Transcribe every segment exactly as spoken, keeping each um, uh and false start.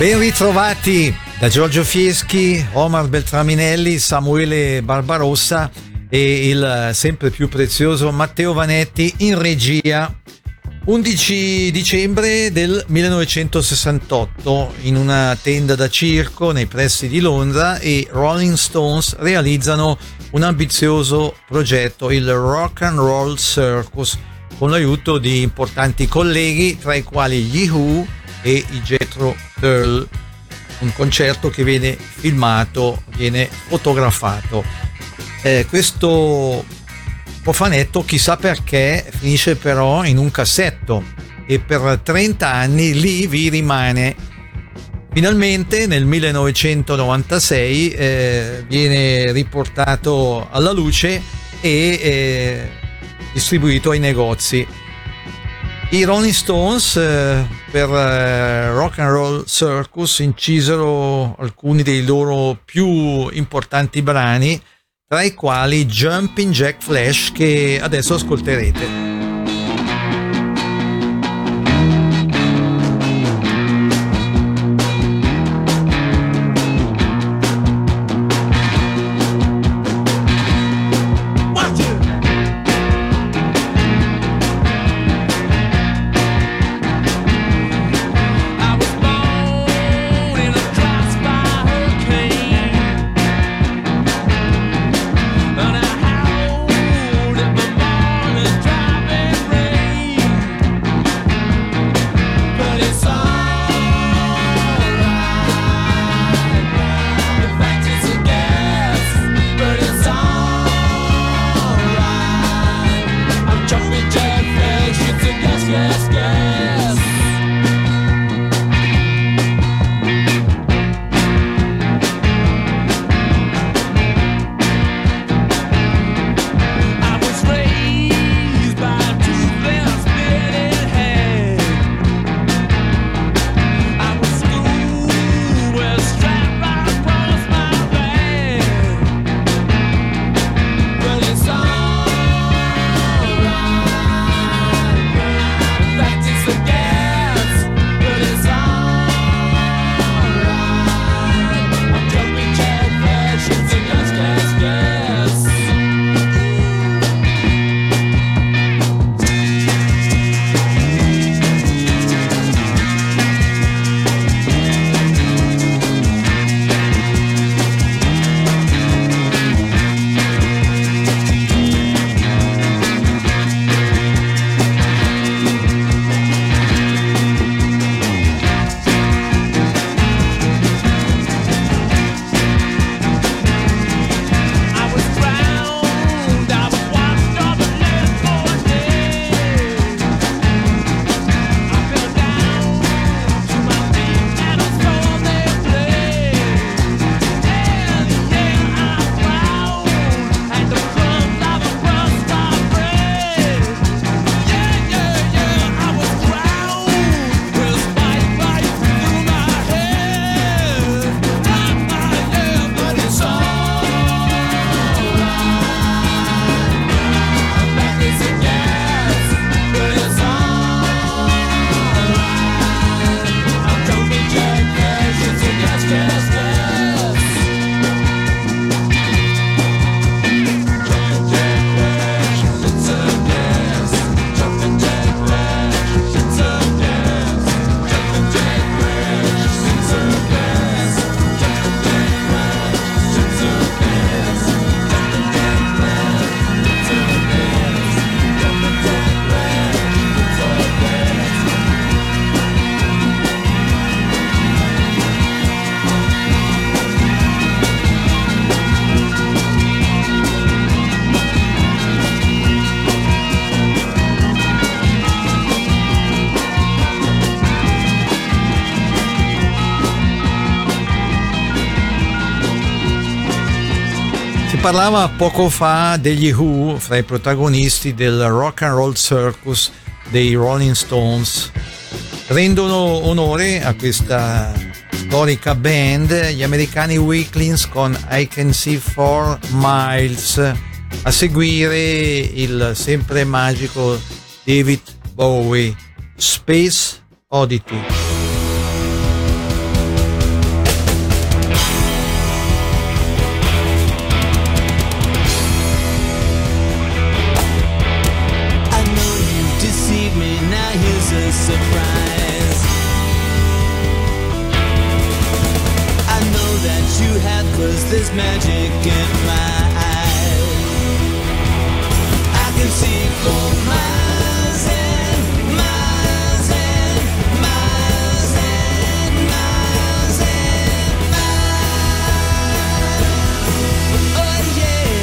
Ben ritrovati da Giorgio Fieschi, Omar Beltraminelli, Samuele Barbarossa e il sempre più prezioso Matteo Vanetti in regia. undici dicembre del millenovecentosessantotto, in una tenda da circo nei pressi di Londra, i Rolling Stones realizzano un ambizioso progetto, il Rock and Roll Circus, con l'aiuto di importanti colleghi, tra i quali gli Who e i Jethro Tull. Un concerto che viene filmato, viene fotografato. Eh, questo cofanetto, chissà perché, finisce però in un cassetto e per trenta anni lì vi rimane. Finalmente nel millenovecentonovantasei eh, viene riportato alla luce e eh, distribuito ai negozi. I Rolling Stones eh, per eh, Rock and Roll Circus incisero alcuni dei loro più importanti brani, tra i quali Jumping Jack Flash, che adesso ascolterete. Parlava poco fa degli Who, fra i protagonisti del Rock and Roll Circus dei Rolling Stones. Rendono onore a questa storica band gli americani Weeklings con I Can See For Miles, a seguire il sempre magico David Bowie, Space Oddity. you had was this magic in my eyes. I can see for miles and miles and miles and miles and miles. Oh yeah.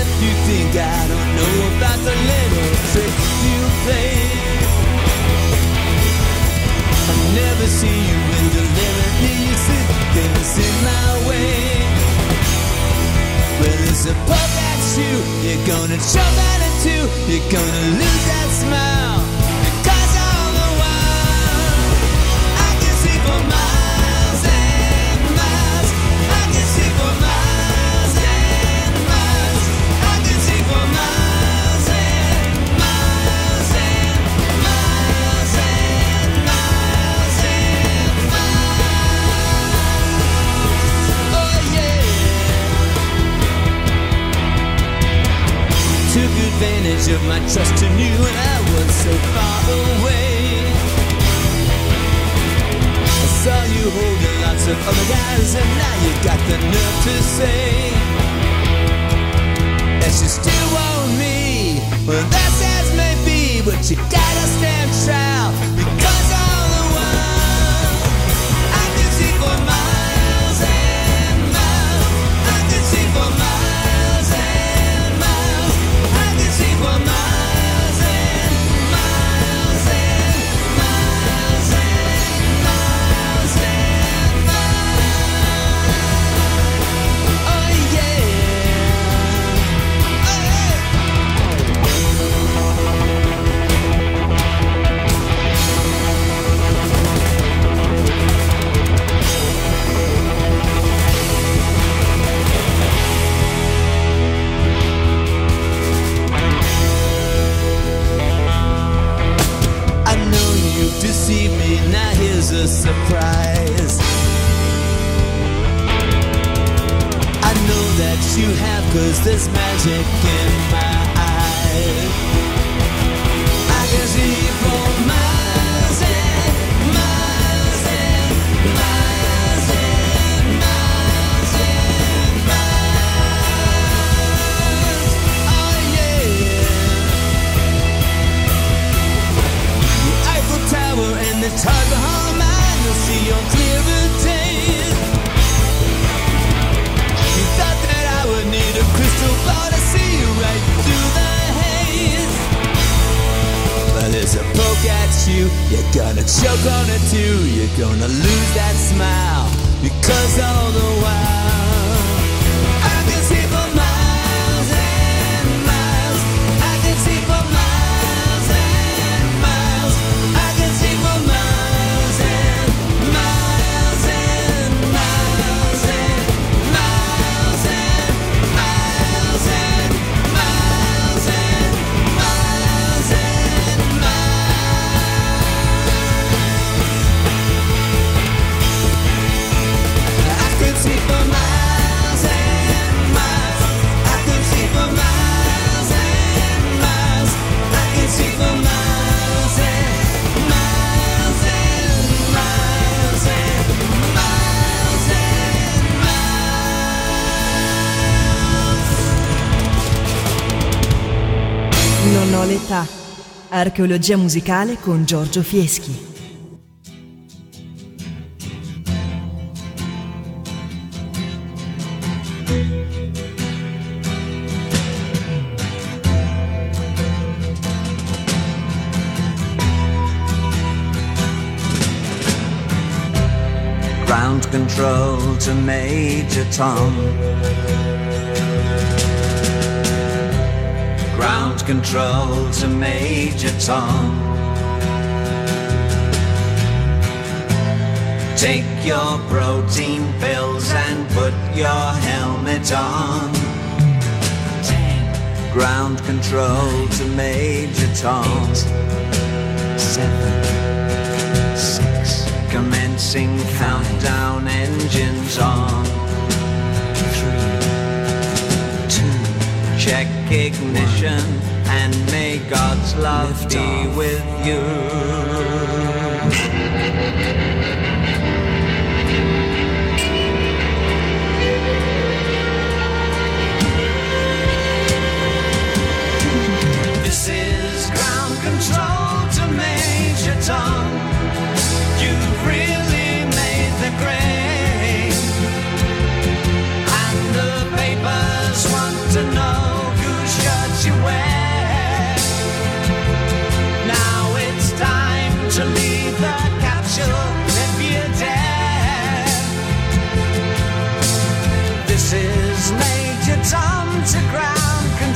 If you think I don't know about the little tricks you play, I'll never see you when deliberately you sit things in my way. Well, it's a poke at you, you're gonna jump at it too, you're gonna lose that smile, because all the while I can see for miles and miles, I can see for miles and miles, I can see for miles. Took advantage of my trust in you when I was so far away. I saw you holding lots of other guys, and now you got the nerve to say that you still want me. Well, that's as may be, but you gotta stand trial, because all the while I can see for miles and miles, I can see for miles. A surprise. I know that you have, 'cause there's magic in my eyes. I can see for miles and miles and miles and miles and miles. Oh yeah. The Eiffel Tower and the Taj Mahal, see on clearer days. You thought that I would need a crystal ball to see you right through the haze. Well, there's a poke at you, you're gonna choke on it too, you're gonna lose that smile, because all the while I can see for miles and miles, I can see for miles and miles, I can see for miles. Non ho l'età. Archeologia musicale con Giorgio Fieschi. Ground control to Major Tom. Ground control to Major Tom. Take your protein pills and put your helmet on. Ten. Ground control nine, to Major Tom. Eight, seven, six. Commencing five, countdown, engines on. Three, two. Check ignition and may God's love be with you.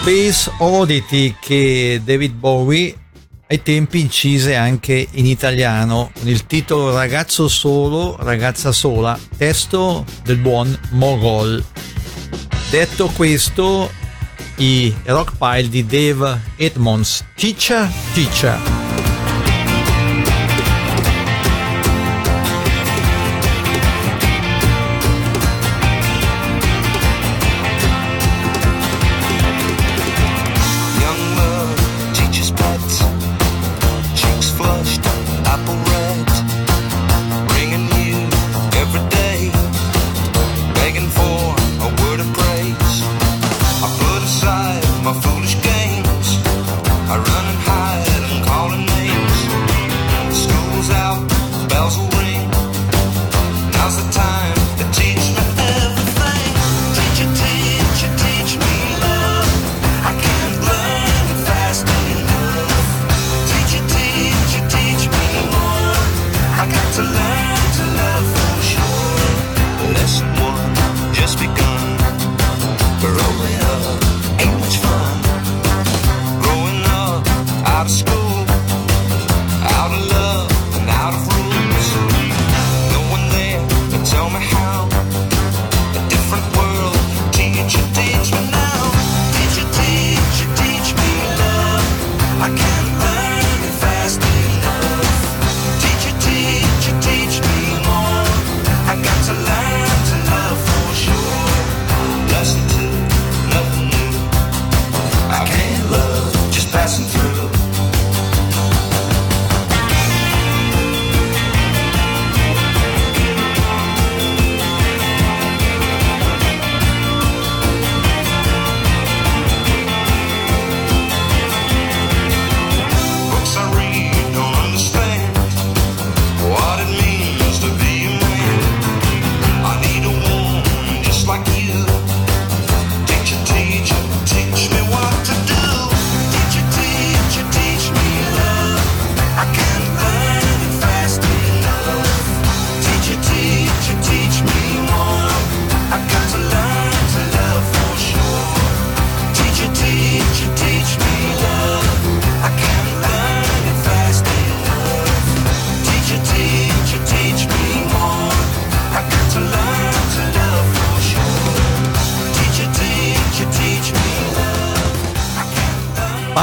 Space Oddity, che David Bowie ai tempi incise anche in italiano con il titolo Ragazzo solo, ragazza sola, testo del buon Mogol. Detto questo, i Rockpile di Dave Edmonds, Teacher, Teacher. My foolish games, I run and hide and call.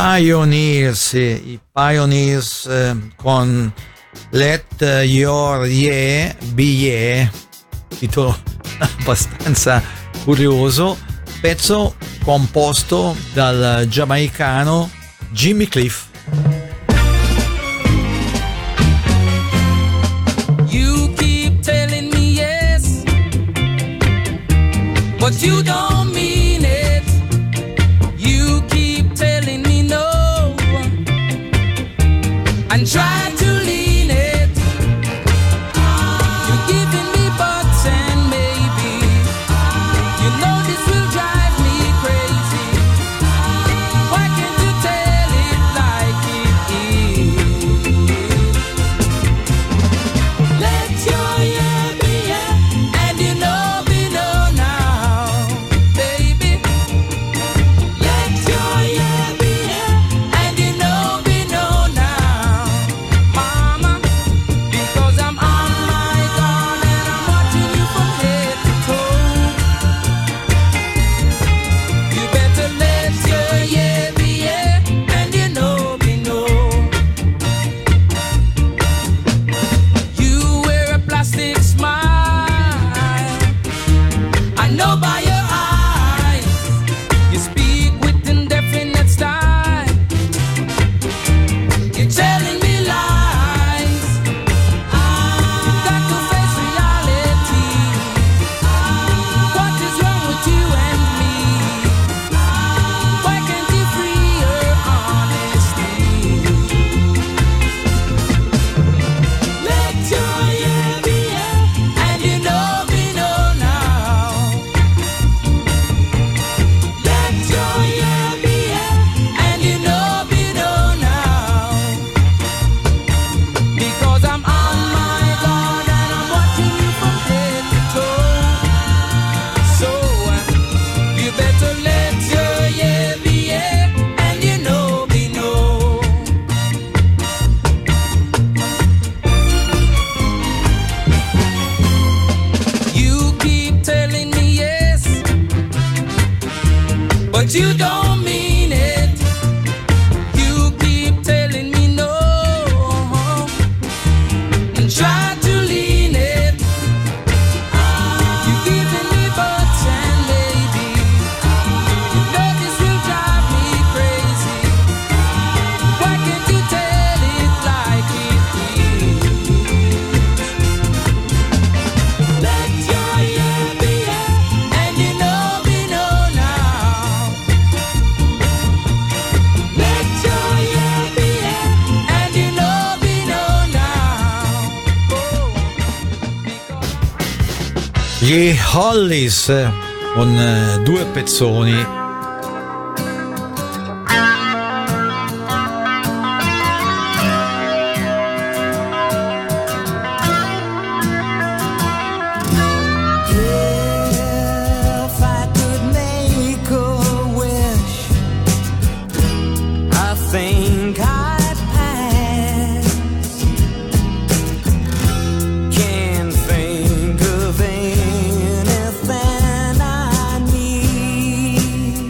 Pioneers, i Pioneers eh, con Let Your Yeah Be Yeah, titolo abbastanza curioso, pezzo composto dal giamaicano Jimmy Cliff. You keep telling me yes, but you don't mean it. You keep telling me no, and try to lean it. You're giving me buts and maybes. You know this will drive me crazy. Why can't you tell it like it is? Let your yeah be yeah, and you know me know now, baby. Let your yeah be yeah, and you know me know now, mama. Because I'm on my guard and I'm watching you from head to toe. You better let your yeah be yeah, and you know me know. You wear a plastic smile, I know by your eyes. You speak with indefinite style. You're telling me lies. You got to face reality. What is wrong with you and me? Why can't you free your honesty? Let your yeah be yeah, and you know me know now. Let your yeah be yeah, and you know me know now. Because I'm on my guard and I'm watching you from head to toe. So uh, you better let your yeah be yeah, and you know me know. You keep telling me yes, but you don't mean it. You keep telling me no, and try to lean it. You're giving me buts and maybes. You know this will drive me crazy. Why can't you tell it like it is? Let your yeah be yeah, and you know me know now. Let your yeah be yeah, and you know me know now. Gli Hollies eh, con eh, due pezzoni. If I could make a wish, I think I'd pass. Can't think of anything I need.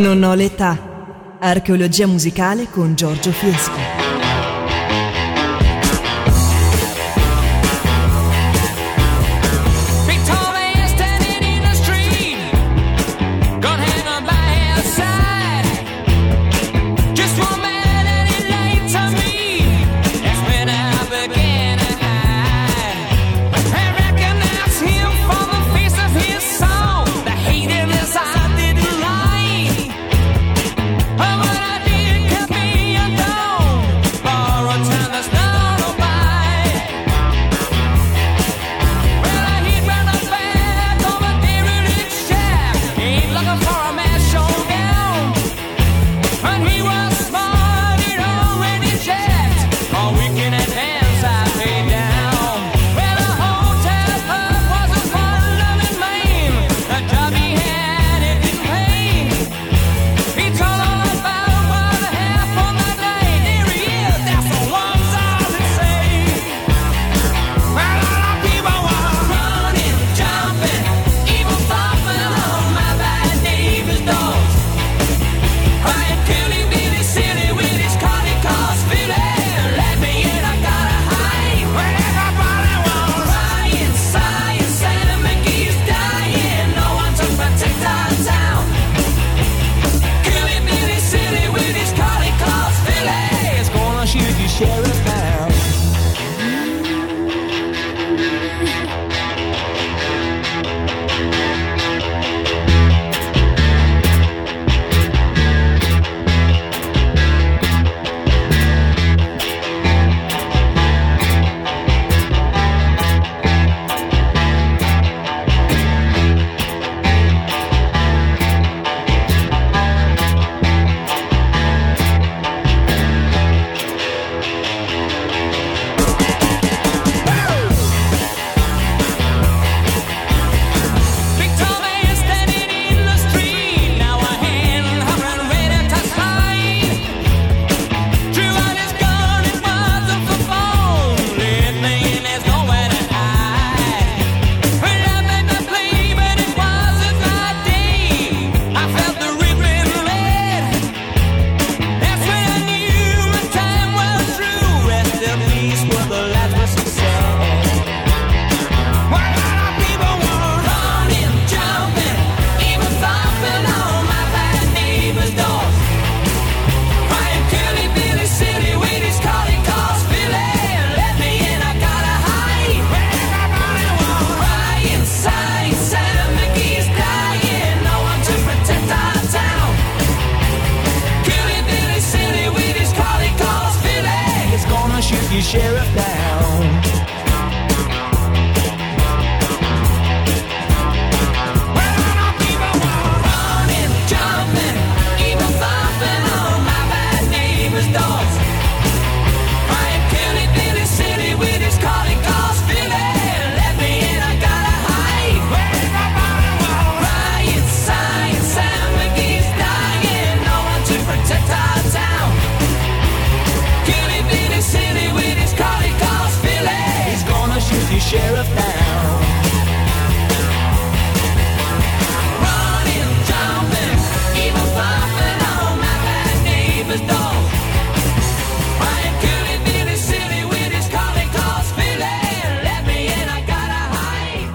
Non ho l'età. Archeologia musicale con Giorgio Fieschi.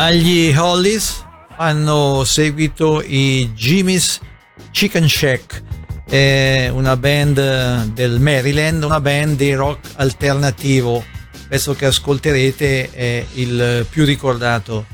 Agli Hollies hanno seguito i Jimmy's Chicken Shack, è una band del Maryland, una band di rock alternativo. Il pezzo che ascolterete è il più ricordato,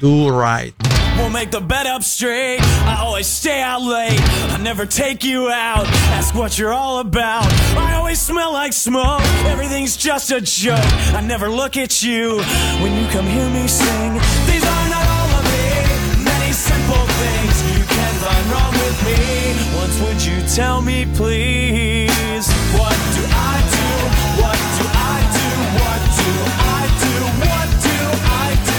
Do Right. We'll make the bed up straight. I always stay out late. I never take you out. Ask what you're all about. I always smell like smoke. Everything's just a joke. I never look at you when you come hear me sing. These are not all of me. Many simple things you can find wrong with me. Once would you tell me please? What do I do? What do I do? What do I do? What do I do? What do I do?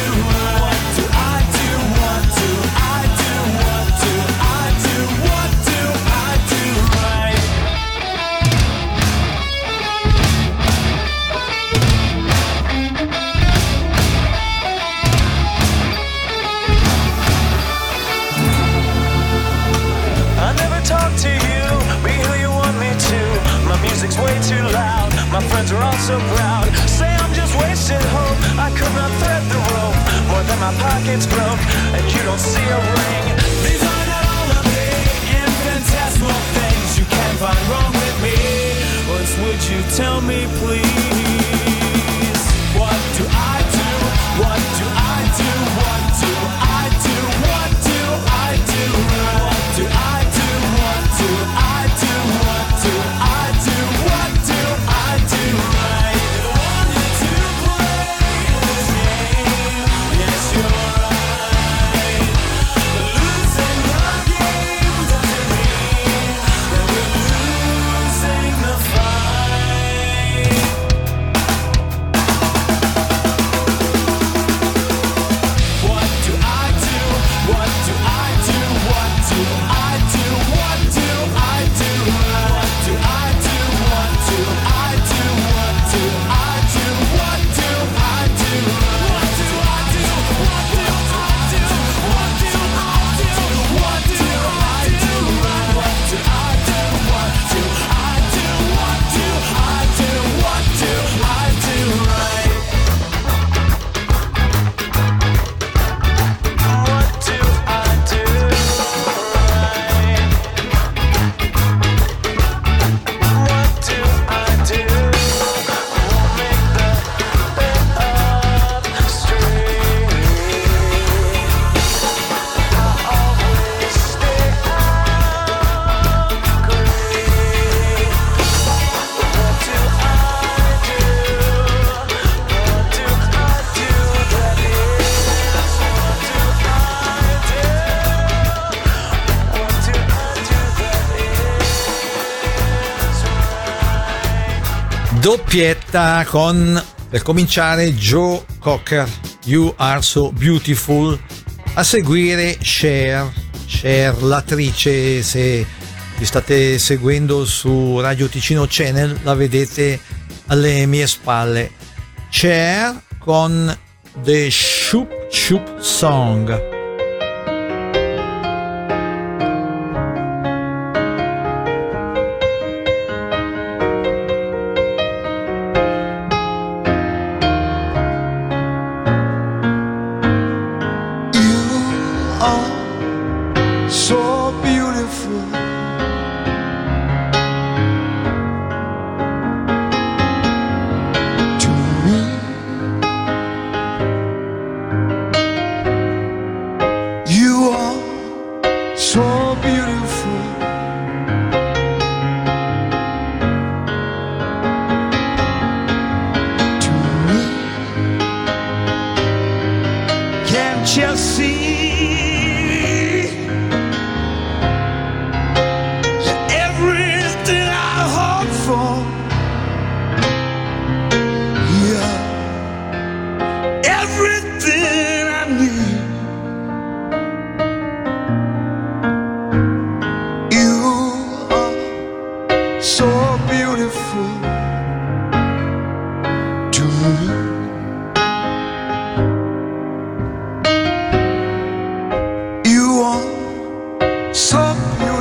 so proud. Say I'm just wasted hope, I could not thread the rope, more than my pockets broke, and you don't see a ring. These are not all the big infinitesimal things you can find wrong with me. What would you tell me, please? What do I do? What do I do? What do I do? What do I do? What do I do? What do I do? What do I do? What do I do? I wanted to play this game. Yes, you're right. But losing the game doesn't mean that we're losing the fight. What do I do? What do I do? What do I do? What do I do? What do I do? What do I do? What do I do? What do I do? What do I do? What do I do? What do I do? What do I do? What do I do? What do I do? What do I do? What do I do? Right. What do I do? Right. What do I do? Won't make the bed up straight. I always stay up great. What do I do? What do I do? That is, what do I do? What do I do? That is right. Doppietta con, per cominciare, Joe Cocker, You Are So Beautiful, a seguire Cher, Cher l'attrice. Se vi state seguendo su Radio Ticino Channel la vedete alle mie spalle, Cher con The Shoop Shoop Song. You are so beautiful. To me, you are so beautiful. To me, can't you see? Everything I hope for, yeah, everything I need. You are so beautiful to me. You are so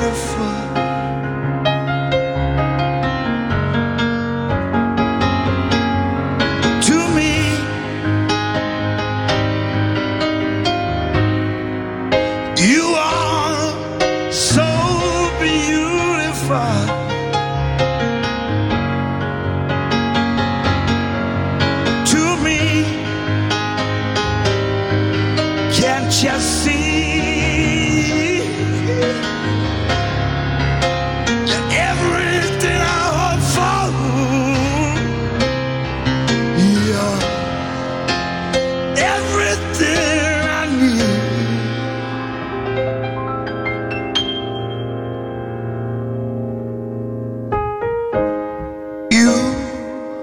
beautiful to me. You are so beautiful. To me, can't you see? Everything I hope for, yeah, everything I need. You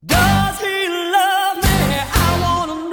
Does he love me? I wanna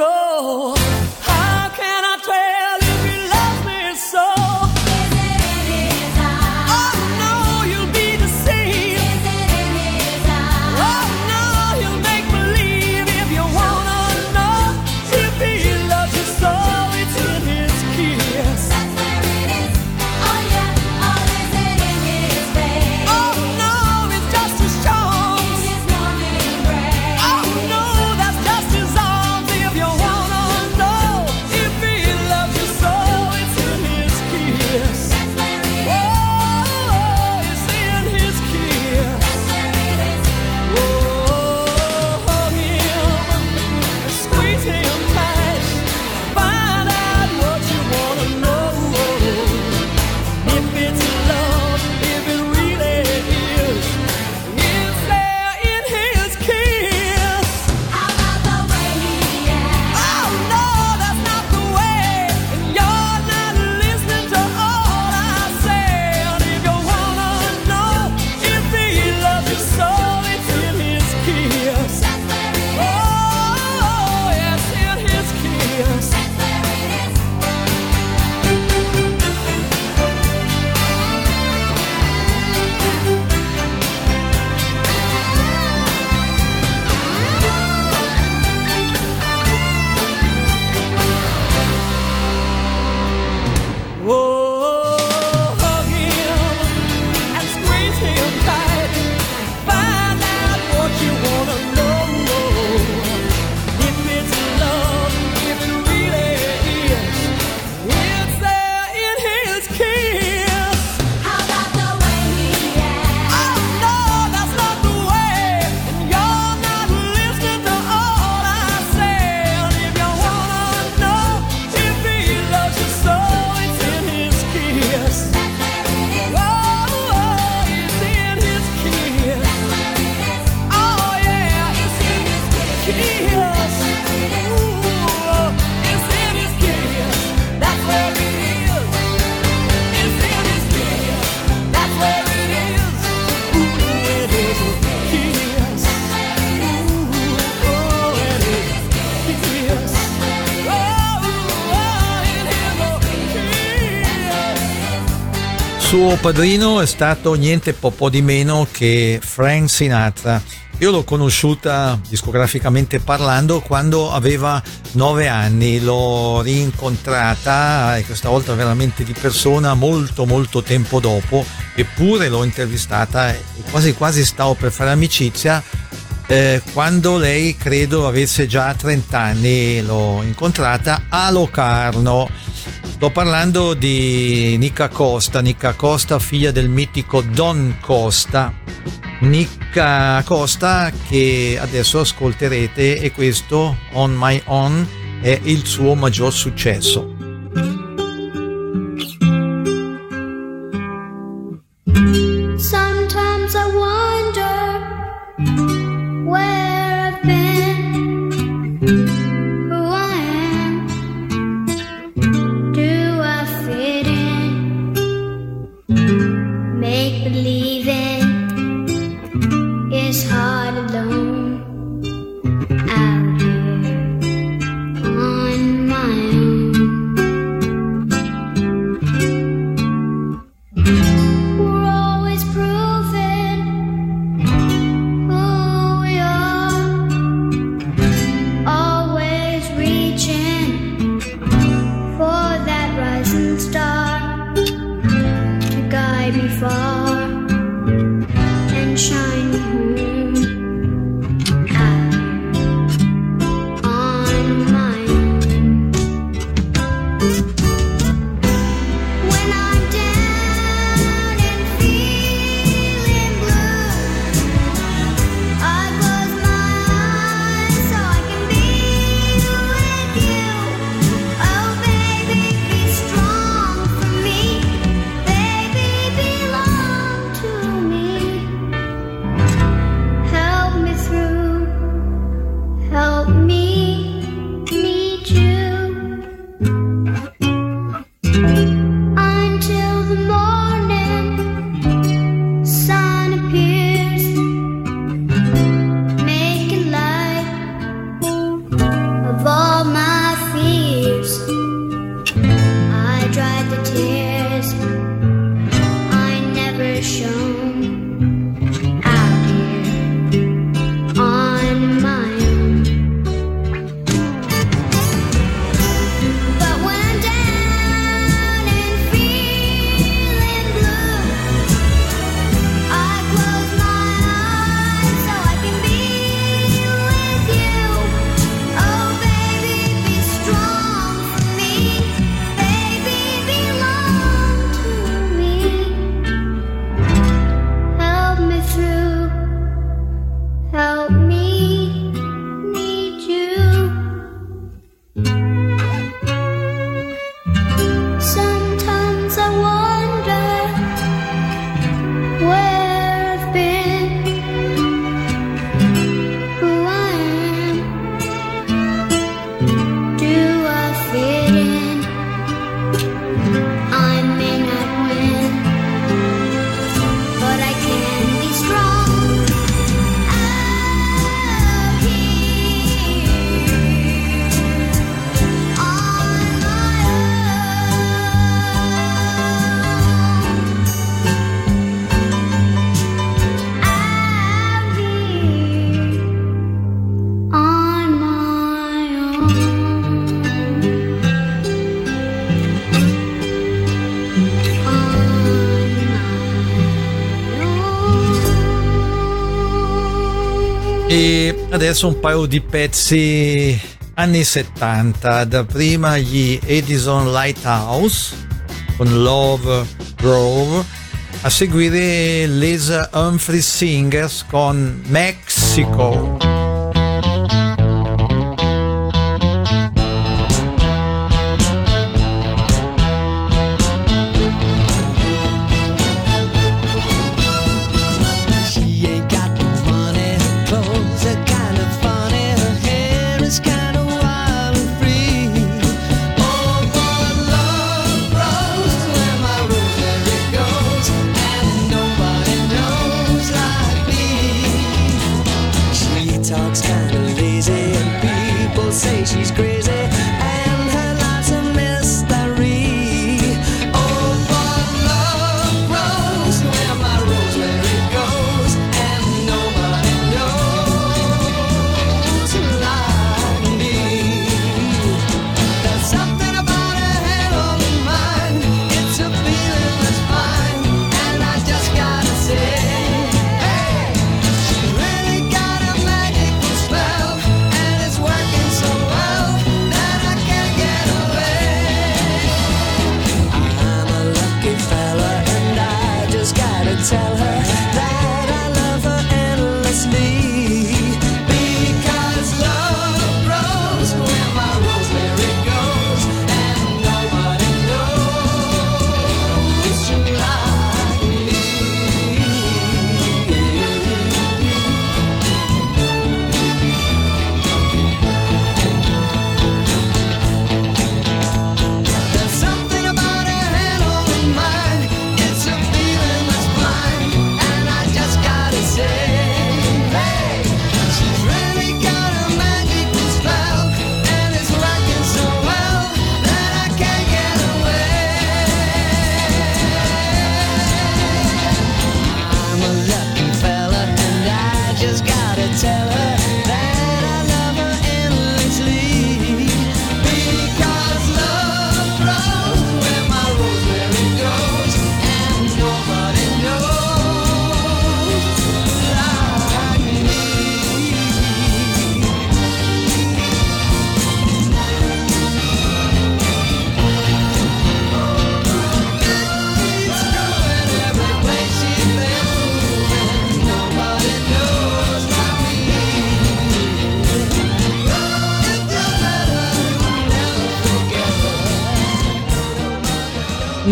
Suo padrino è stato niente po', po' di meno che Frank Sinatra. Io l'ho conosciuta discograficamente parlando quando aveva nove anni, l'ho rincontrata e questa volta veramente di persona molto molto tempo dopo, eppure l'ho intervistata e quasi quasi stavo per fare amicizia eh, quando lei credo avesse già trenta anni. L'ho incontrata a Locarno. Sto parlando di Nica Costa, Nica Costa, figlia del mitico Don Costa. Nica Costa che adesso ascolterete, e questo On My Own è il suo maggior successo. Sometimes I wonder where I've been. Adesso un paio di pezzi anni settanta, da prima gli Edison Lighthouse con Love Grove, a seguire Les Humphreys Singers con Mexico. She ain't got no funny clothes, that kind of funny hair.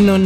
Non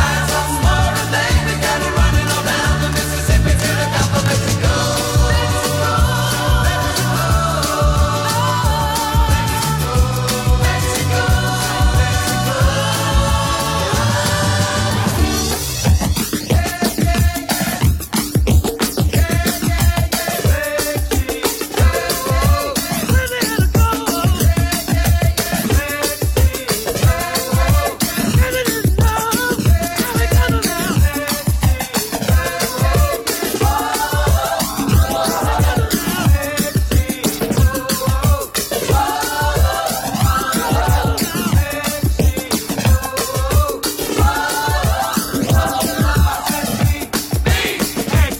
ago. We hired some more and then we got it running all down the Mississippi to the Gulf of Mexico. Mexico, Mexico, Mexico, Mexico, Mexico, Mexico, Mexico, Mexico, Mexico, Mexico, Mexico. Well, cannonballs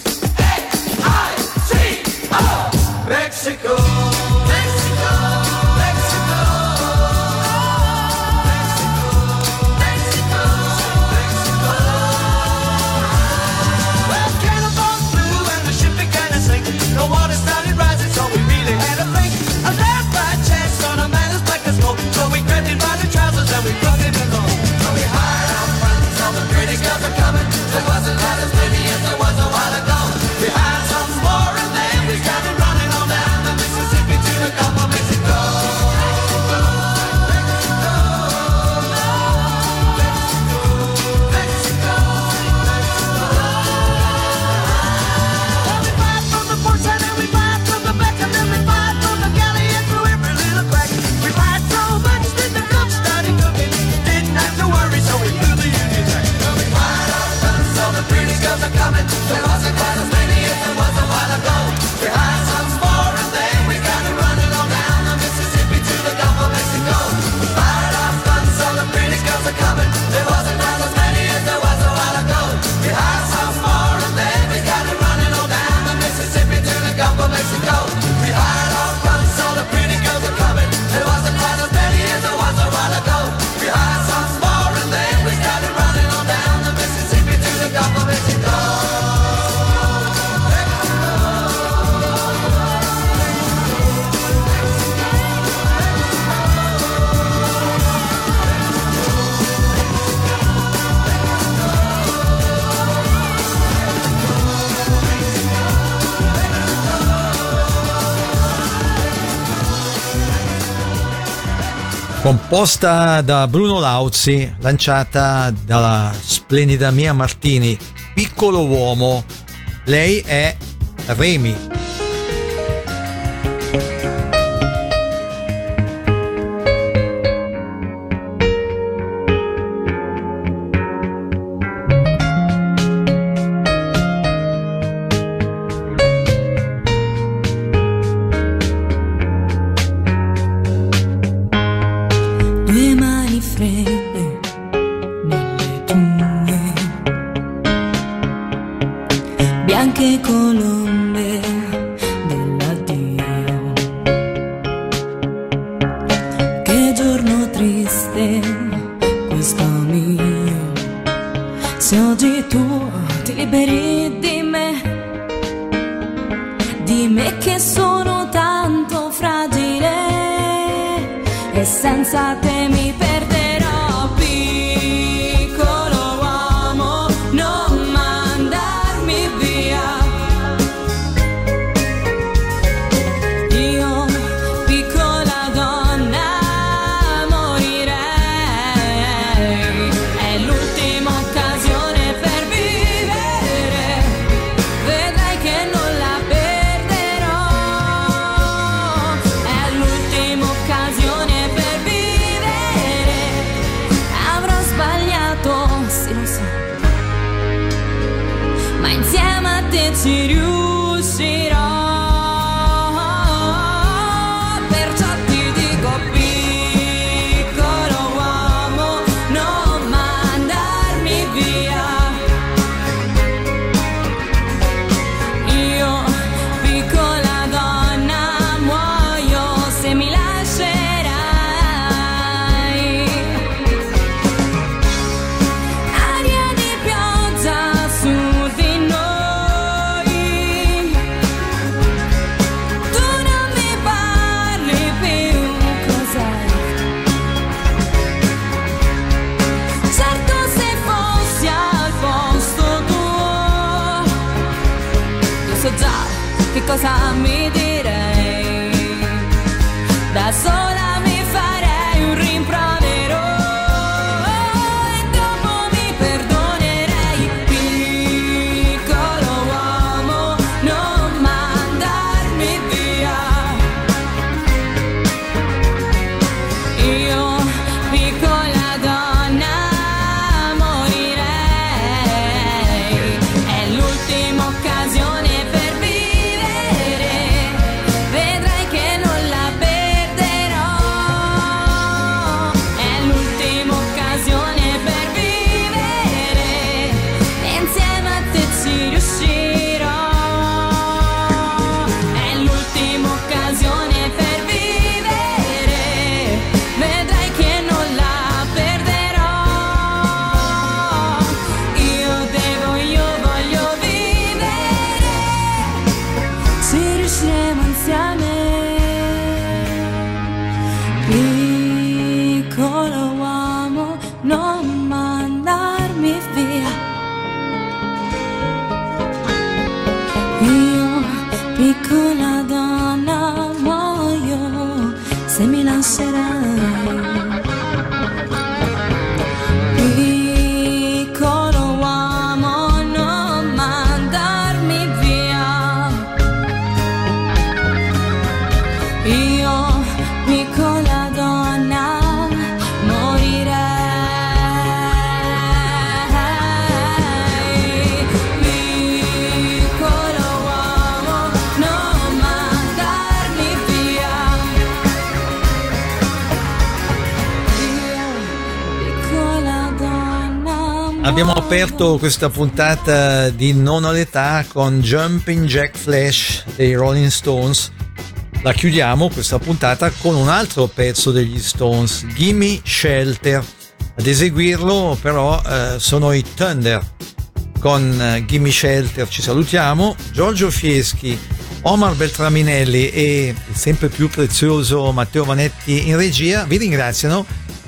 flew and the ship began to sink. The water started rising, so we really had a think. I laughed by chance on a man as black as smoke, so we grabbed him by the trousers and we plugged him along. So we hired our friends, all the pretty girls are coming. There wasn't quite as many as there was a while ago. We hired some more and then we started running on down the Mississippi to the Gulf of Mexico. There wasn't quite as many as there was a while ago. We hired some more and then we got it running on down the Mississippi to the Gulf of Mexico. We fired off guns, all the British girls are coming. There wasn't quite as many as there was a while ago. We hired some more and then we got it running on down the Mississippi to the Gulf of Mexico. We hired off guns, all the pretty girls are coming. There wasn't quite as many as there was a while ago. We hired some more and then we got it running on down the Mississippi to the Gulf of Mexico. Composta da Bruno Lauzi, lanciata dalla splendida Mia Martini, Piccolo uomo, lei è Remy. Yeah. si riuscirà, perciò ti dico piccolo uomo non mandarmi via, io piccola donna muoio se mi lascerai, aria di pioggia su cosa mi direi, da sola mi farei un rimprovero e dopo mi perdonerei, piccolo uomo non mandarmi via, io piccola donna morirei, è l'ultima occasione per abbiamo aperto questa puntata di Non ho l'età con Jumping Jack Flash dei Rolling Stones. La chiudiamo questa puntata con un altro pezzo degli Stones, Gimme Shelter. Ad eseguirlo però eh, sono i Thunder. Con eh, Gimme Shelter ci salutiamo. Giorgio Fieschi, Omar Beltraminelli e il sempre più prezioso Matteo Vanetti in regia vi ringraziano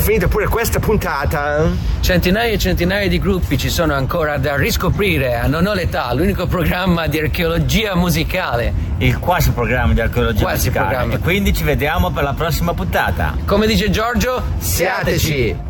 è finita pure questa puntata. Centinaia e centinaia di gruppi ci sono ancora da riscoprire a Non ho l'età, l'unico programma di archeologia musicale. Il quasi programma di archeologia quasi musicale. Programma. E quindi ci vediamo per la prossima puntata. Come dice Giorgio, siateci!